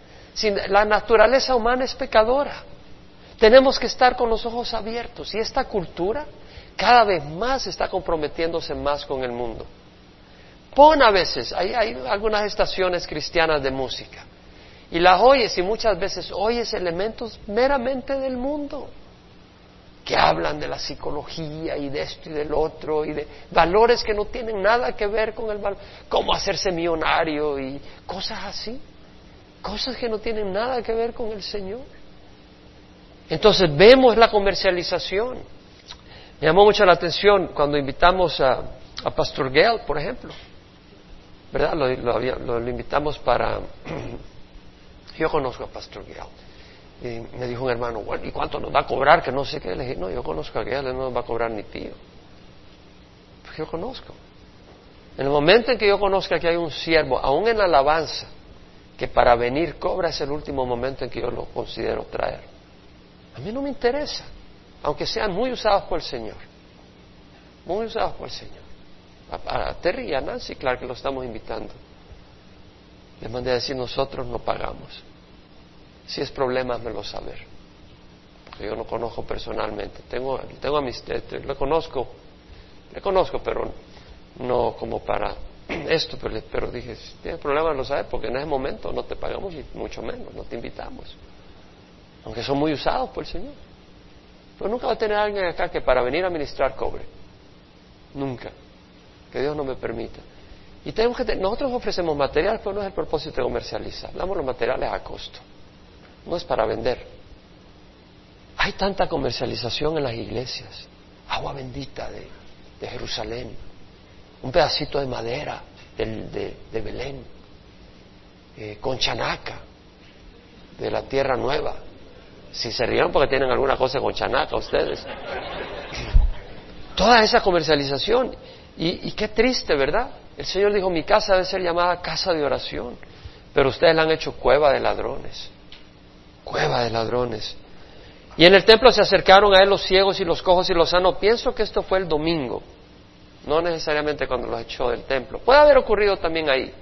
La naturaleza humana es pecadora. Tenemos que estar con los ojos abiertos y esta cultura cada vez más está comprometiéndose más con el mundo. Pon a veces, hay algunas estaciones cristianas de música y las oyes y muchas veces oyes elementos meramente del mundo que hablan de la psicología y de esto y del otro y de valores que no tienen nada que ver con el valor, cómo hacerse millonario y cosas así, cosas que no tienen nada que ver con el Señor. Entonces vemos la comercialización. Me llamó mucho la atención cuando invitamos a Pastor Gale, por ejemplo, ¿verdad? Lo invitamos para... Yo conozco a Pastor Gale. Y me dijo un hermano, bueno, ¿y cuánto nos va a cobrar? Que no sé qué. Le dije, no, yo conozco a Gale, él no nos va a cobrar ni pío. Pues yo conozco. En el momento en que yo conozca que hay un siervo, aún en la alabanza, que para venir cobra, es el último momento en que yo lo considero traer. A mí no me interesa, aunque sean muy usados por el Señor. Muy usados por el Señor. A Terry y a Nancy, claro que lo estamos invitando. Les mandé a decir, nosotros no pagamos. Si es problema, házmelo saber. Porque yo no conozco personalmente. Tengo amistad, le conozco, pero no como para esto. Pero dije, si tienes problema, lo sabes, porque en ese momento no te pagamos y mucho menos, no te invitamos. Aunque son muy usados por el Señor. Pero nunca va a tener alguien acá que para venir a ministrar cobre. Nunca. Que Dios no me permita. Y tenemos que nosotros ofrecemos materiales, pero no es el propósito de comercializar. Damos los materiales a costo. No es para vender. Hay tanta comercialización en las iglesias. Agua bendita de Jerusalén. Un pedacito de madera de Belén. Conchanaca. De la Tierra Nueva. Si se rieron porque tienen alguna cosa con chanaca ustedes. Toda esa comercialización... Y qué triste, ¿verdad? El Señor dijo, mi casa debe ser llamada casa de oración, pero ustedes la han hecho cueva de ladrones. Cueva de ladrones. Y en el templo se acercaron a él los ciegos y los cojos y los sanos. Pienso que esto fue el domingo, no necesariamente cuando los echó del templo. Puede haber ocurrido también ahí.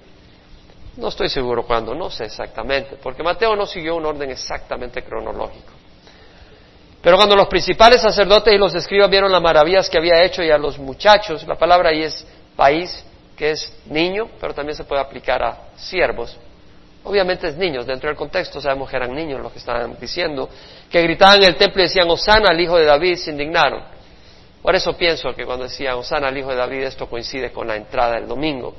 No estoy seguro cuándo, no sé exactamente, porque Mateo no siguió un orden exactamente cronológico. Pero cuando los principales sacerdotes y los escribas vieron las maravillas que había hecho y a los muchachos, la palabra ahí es país que es niño, pero también se puede aplicar a siervos. Obviamente es niños, dentro del contexto sabemos que eran niños los que estaban diciendo, que gritaban en el templo y decían, Hosana al hijo de David, se indignaron. Por eso pienso que cuando decían Hosana al hijo de David, esto coincide con la entrada del domingo.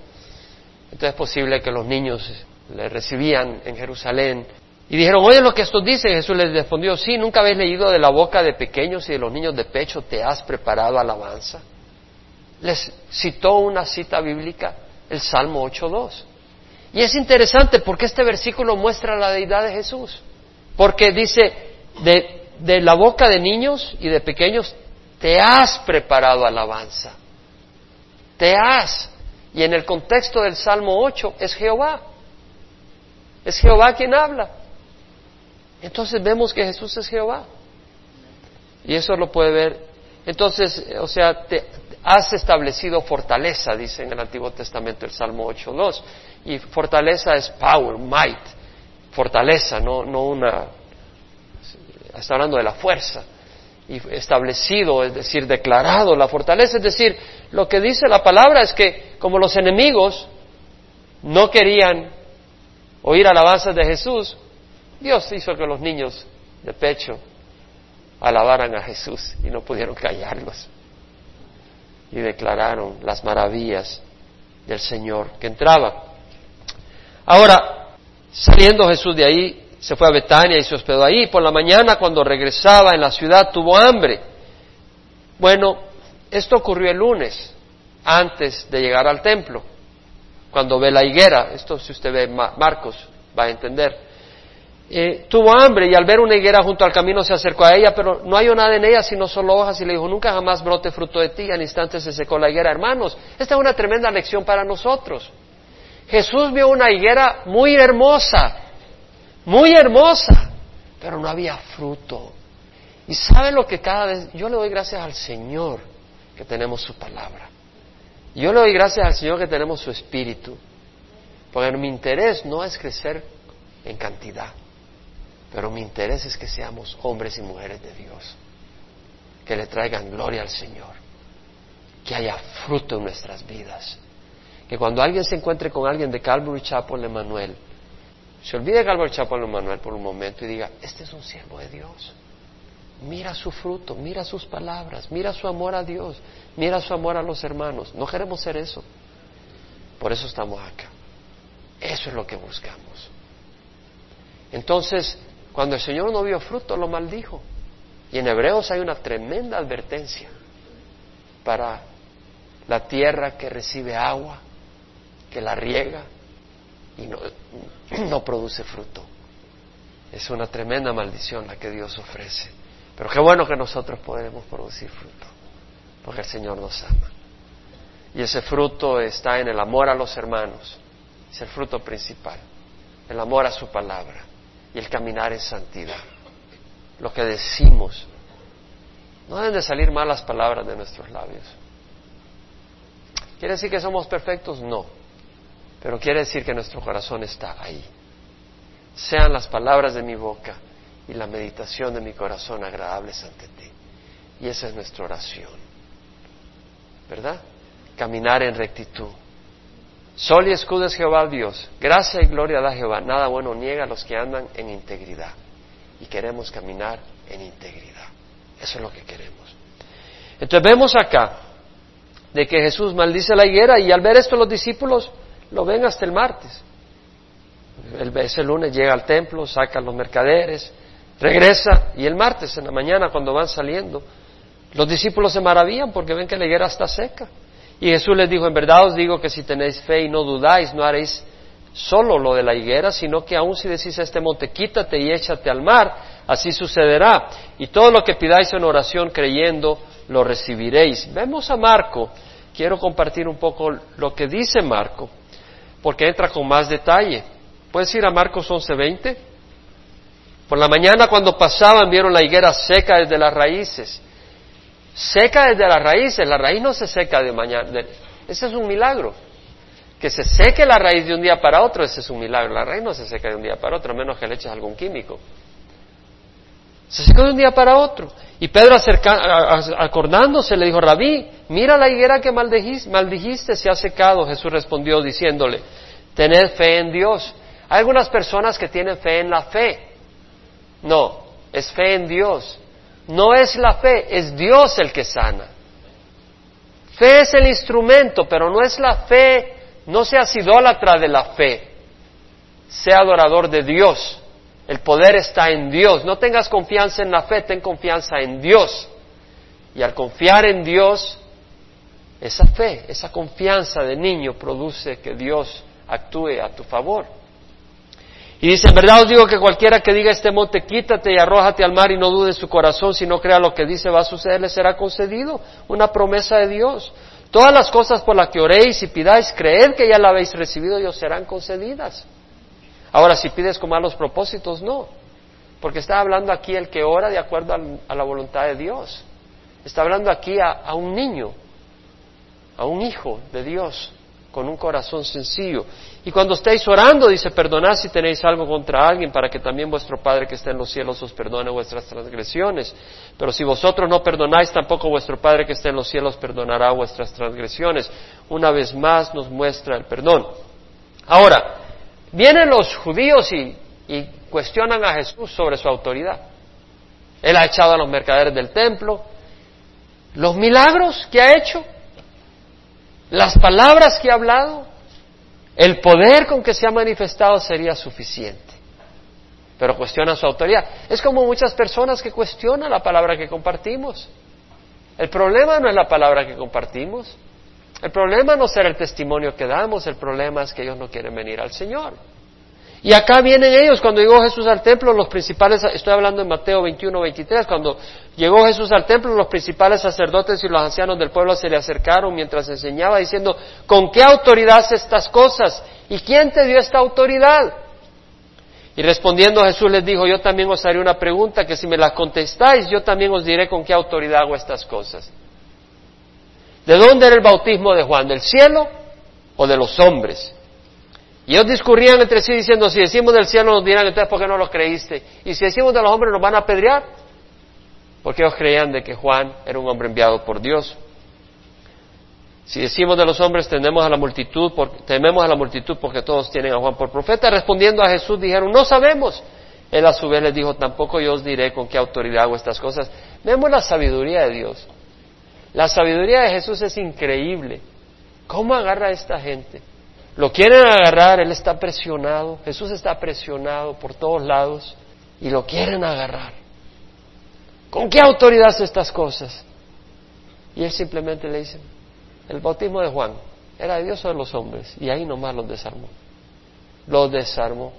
Entonces es posible que los niños le recibían en Jerusalén. Y dijeron, oye lo que estos dicen. Jesús les respondió, sí, ¿nunca habéis leído de la boca de pequeños y de los niños de pecho te has preparado alabanza? Les citó una cita bíblica, el Salmo 8.2. Y es interesante porque este versículo muestra la deidad de Jesús. Porque dice, de la boca de niños y de pequeños te has preparado alabanza. Te has. Y en el contexto del Salmo 8 es Jehová. Es Jehová quien habla. Entonces vemos que Jesús es Jehová. Y eso lo puede ver. Entonces, o sea, te has establecido fortaleza, dice en el Antiguo Testamento el Salmo 8.2. Y fortaleza es power, might. Fortaleza, no una... Está hablando de la fuerza. Y establecido, es decir, declarado la fortaleza. Es decir, lo que dice la palabra es que como los enemigos no querían oír alabanzas de Jesús, Dios hizo que los niños de pecho alabaran a Jesús y no pudieron callarlos. Y declararon las maravillas del Señor que entraba. Ahora, saliendo Jesús de ahí, se fue a Betania y se hospedó ahí. Por la mañana, cuando regresaba en la ciudad, tuvo hambre. Bueno, esto ocurrió el lunes, antes de llegar al templo, cuando ve la higuera. Esto, si usted ve Marcos, va a entender. Tuvo hambre y al ver una higuera junto al camino se acercó a ella, pero no halló nada en ella sino solo hojas y le dijo, nunca jamás brote fruto de ti. Y al instante se secó la higuera. Hermanos, esta es una tremenda lección para nosotros. Jesús vio una higuera muy hermosa, pero no había fruto. Y sabe lo que cada vez, yo le doy gracias al Señor que tenemos su palabra. Yo le doy gracias al Señor que tenemos su espíritu, porque mi interés no es crecer en cantidad. Pero mi interés es que seamos hombres y mujeres de Dios, que le traigan gloria al Señor, que haya fruto en nuestras vidas, que cuando alguien se encuentre con alguien de Calvary Chapel Emanuel, se olvide de Calvary Chapel Emanuel por un momento y diga, este es un siervo de Dios, mira su fruto, mira sus palabras, mira su amor a Dios, mira su amor a los hermanos. No queremos ser eso, por eso estamos acá, eso es lo que buscamos. Entonces, cuando el Señor no vio fruto, lo maldijo. Y en Hebreos hay una tremenda advertencia para la tierra que recibe agua, que la riega y no produce fruto. Es una tremenda maldición la que Dios ofrece. Pero qué bueno que nosotros podemos producir fruto, porque el Señor nos ama. Y ese fruto está en el amor a los hermanos. Es el fruto principal, el amor a su palabra. Y el caminar en santidad. Lo que decimos. No deben de salir malas palabras de nuestros labios. ¿Quiere decir que somos perfectos? No. Pero quiere decir que nuestro corazón está ahí. Sean las palabras de mi boca y la meditación de mi corazón agradables ante ti. Y esa es nuestra oración. ¿Verdad? Caminar en rectitud. Sol y escudo es Jehová Dios, gracia y gloria da Jehová, nada bueno niega a los que andan en integridad. Y queremos caminar en integridad, eso es lo que queremos. Entonces vemos acá de que Jesús maldice la higuera y al ver esto los discípulos lo ven hasta el martes. Ese lunes llega al templo, saca a los mercaderes, regresa y el martes en la mañana cuando van saliendo, los discípulos se maravillan porque ven que la higuera está seca. Y Jesús les dijo, en verdad os digo que si tenéis fe y no dudáis, no haréis solo lo de la higuera, sino que aun si decís a este monte, quítate y échate al mar, así sucederá. Y todo lo que pidáis en oración creyendo, lo recibiréis. Vemos a Marco, quiero compartir un poco lo que dice Marco, porque entra con más detalle. ¿Puedes ir a Marcos 11:20? Por la mañana cuando pasaban vieron la higuera seca desde las raíces. Seca desde las raíces, la raíz no se seca de mañana. Ese es un milagro. Que se seque la raíz de un día para otro, ese es un milagro. La raíz no se seca de un día para otro, a menos que le eches algún químico. Se secó de un día para otro. Y Pedro, acordándose, le dijo: Rabí, mira la higuera que maldijiste se ha secado. Jesús respondió diciéndole: tened fe en Dios. Hay algunas personas que tienen fe en la fe. No, es fe en Dios. No es la fe, es Dios el que sana. Fe es el instrumento, pero no es la fe. No seas idólatra de la fe. Sea adorador de Dios. El poder está en Dios. No tengas confianza en la fe, ten confianza en Dios. Y al confiar en Dios, esa fe, esa confianza de niño produce que Dios actúe a tu favor. Y dice: en verdad os digo que cualquiera que diga este monte, quítate y arrójate al mar, y no dude en su corazón, si no crea lo que dice va a suceder, le será concedido. Una promesa de Dios. Todas las cosas por las que oréis y pidáis, creed que ya la habéis recibido y os serán concedidas. Ahora, si pides con malos propósitos, no. Porque está hablando aquí el que ora de acuerdo a la voluntad de Dios. Está hablando aquí a un niño, a un hijo de Dios, con un corazón sencillo. Y cuando estéis orando, dice: perdonad si tenéis algo contra alguien, para que también vuestro Padre que está en los cielos os perdone vuestras transgresiones. Pero si vosotros no perdonáis, tampoco vuestro Padre que está en los cielos perdonará vuestras transgresiones. Una vez más nos muestra el perdón. Ahora, vienen los judíos y cuestionan a Jesús sobre su autoridad. Él ha echado a los mercaderes del templo. Los milagros que ha hecho, las palabras que ha hablado, el poder con que se ha manifestado sería suficiente. Pero cuestiona su autoridad. Es como muchas personas que cuestionan la palabra que compartimos. El problema no es la palabra que compartimos. El problema no será el testimonio que damos. El problema es que ellos no quieren venir al Señor. Y acá vienen ellos. Cuando llegó Jesús al templo, los principales, estoy hablando en Mateo 21, 23, cuando llegó Jesús al templo, los principales sacerdotes y los ancianos del pueblo se le acercaron mientras enseñaba, diciendo: ¿con qué autoridad haces estas cosas? ¿Y quién te dio esta autoridad? Y respondiendo Jesús les dijo: yo también os haré una pregunta, que si me la contestáis, yo también os diré con qué autoridad hago estas cosas. ¿De dónde era el bautismo de Juan? ¿Del cielo o de los hombres? Y ellos discurrían entre sí diciendo: si decimos del cielo nos dirán, entonces ¿por qué no lo creíste? Y si decimos de los hombres nos van a apedrear. Porque ellos creían de que Juan era un hombre enviado por Dios. Si decimos de los hombres tememos a la multitud porque todos tienen a Juan por profeta. Respondiendo a Jesús dijeron: no sabemos. Él a su vez les dijo: tampoco yo os diré con qué autoridad hago estas cosas. Vemos la sabiduría de Dios. La sabiduría de Jesús es increíble. ¿Cómo agarra a esta gente? Lo quieren agarrar, él está presionado, Jesús está presionado por todos lados y lo quieren agarrar. ¿Con qué autoridad hace estas cosas? Y él simplemente le dice: el bautismo de Juan, ¿era de Dios o de los hombres? Y ahí nomás los desarmó. Los desarmó.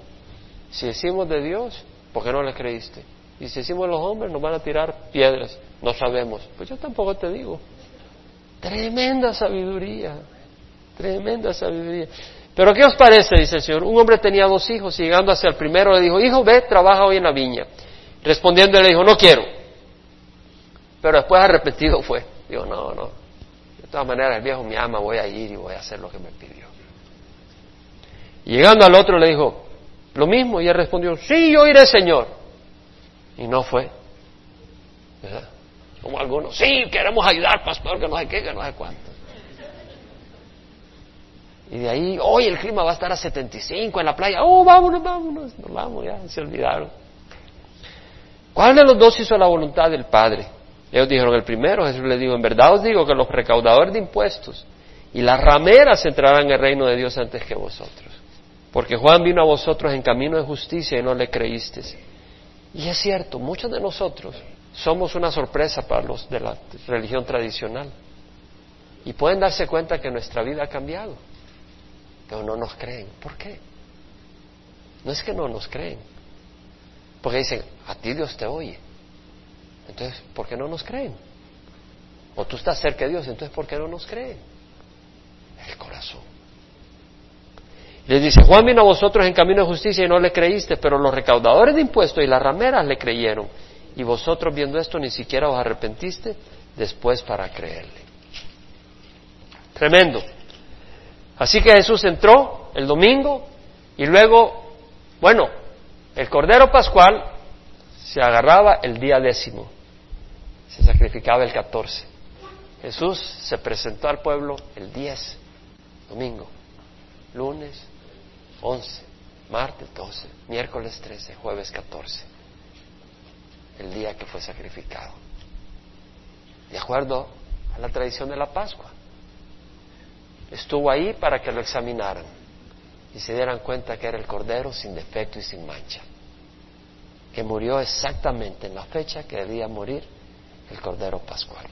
Si decimos de Dios, ¿por qué no le creíste? Y si decimos de los hombres, nos van a tirar piedras. No sabemos. Pues yo tampoco te digo. Tremenda sabiduría. Tremenda sabiduría. Pero ¿qué os parece? Dice el Señor. Un hombre tenía 2 hijos y llegando hacia el primero le dijo: hijo, ve, trabaja hoy en la viña. Respondiendo le dijo: no quiero. Pero después arrepentido fue. Dijo: no. De todas maneras el viejo me ama, voy a ir y voy a hacer lo que me pidió. Y llegando al otro le dijo lo mismo y él respondió: sí, yo iré, Señor. Y no fue. ¿Verdad? Como algunos: sí, queremos ayudar, pastor, que no sé qué, que no sé cuánto. Y de ahí, hoy el clima va a estar a 75 en la playa. Oh, vámonos. Nos vamos, ya se olvidaron. ¿Cuál de los dos hizo la voluntad del Padre? Ellos dijeron: el primero. Jesús les dijo: en verdad os digo que los recaudadores de impuestos y las rameras entrarán en el reino de Dios antes que vosotros. Porque Juan vino a vosotros en camino de justicia y no le creísteis. Y es cierto, muchos de nosotros somos una sorpresa para los de la religión tradicional. Y pueden darse cuenta que nuestra vida ha cambiado. Pero no nos creen. ¿Por qué? No es que no nos creen. Porque dicen: a ti Dios te oye. Entonces, ¿por qué no nos creen? O tú estás cerca de Dios, entonces ¿por qué no nos creen? El corazón. Les dice: Juan vino a vosotros en camino de justicia y no le creíste, pero los recaudadores de impuestos y las rameras le creyeron. Y vosotros viendo esto ni siquiera os arrepentiste después para creerle. Tremendo. Así que Jesús entró el domingo y luego, el Cordero Pascual se agarraba el día 10, se sacrificaba el 14. Jesús se presentó al pueblo el 10, domingo, lunes 11, martes 12, miércoles 13, jueves 14, el día que fue sacrificado, de acuerdo a la tradición de la Pascua. Estuvo ahí para que lo examinaran y se dieran cuenta que era el Cordero sin defecto y sin mancha, que murió exactamente en la fecha que debía morir el Cordero Pascual.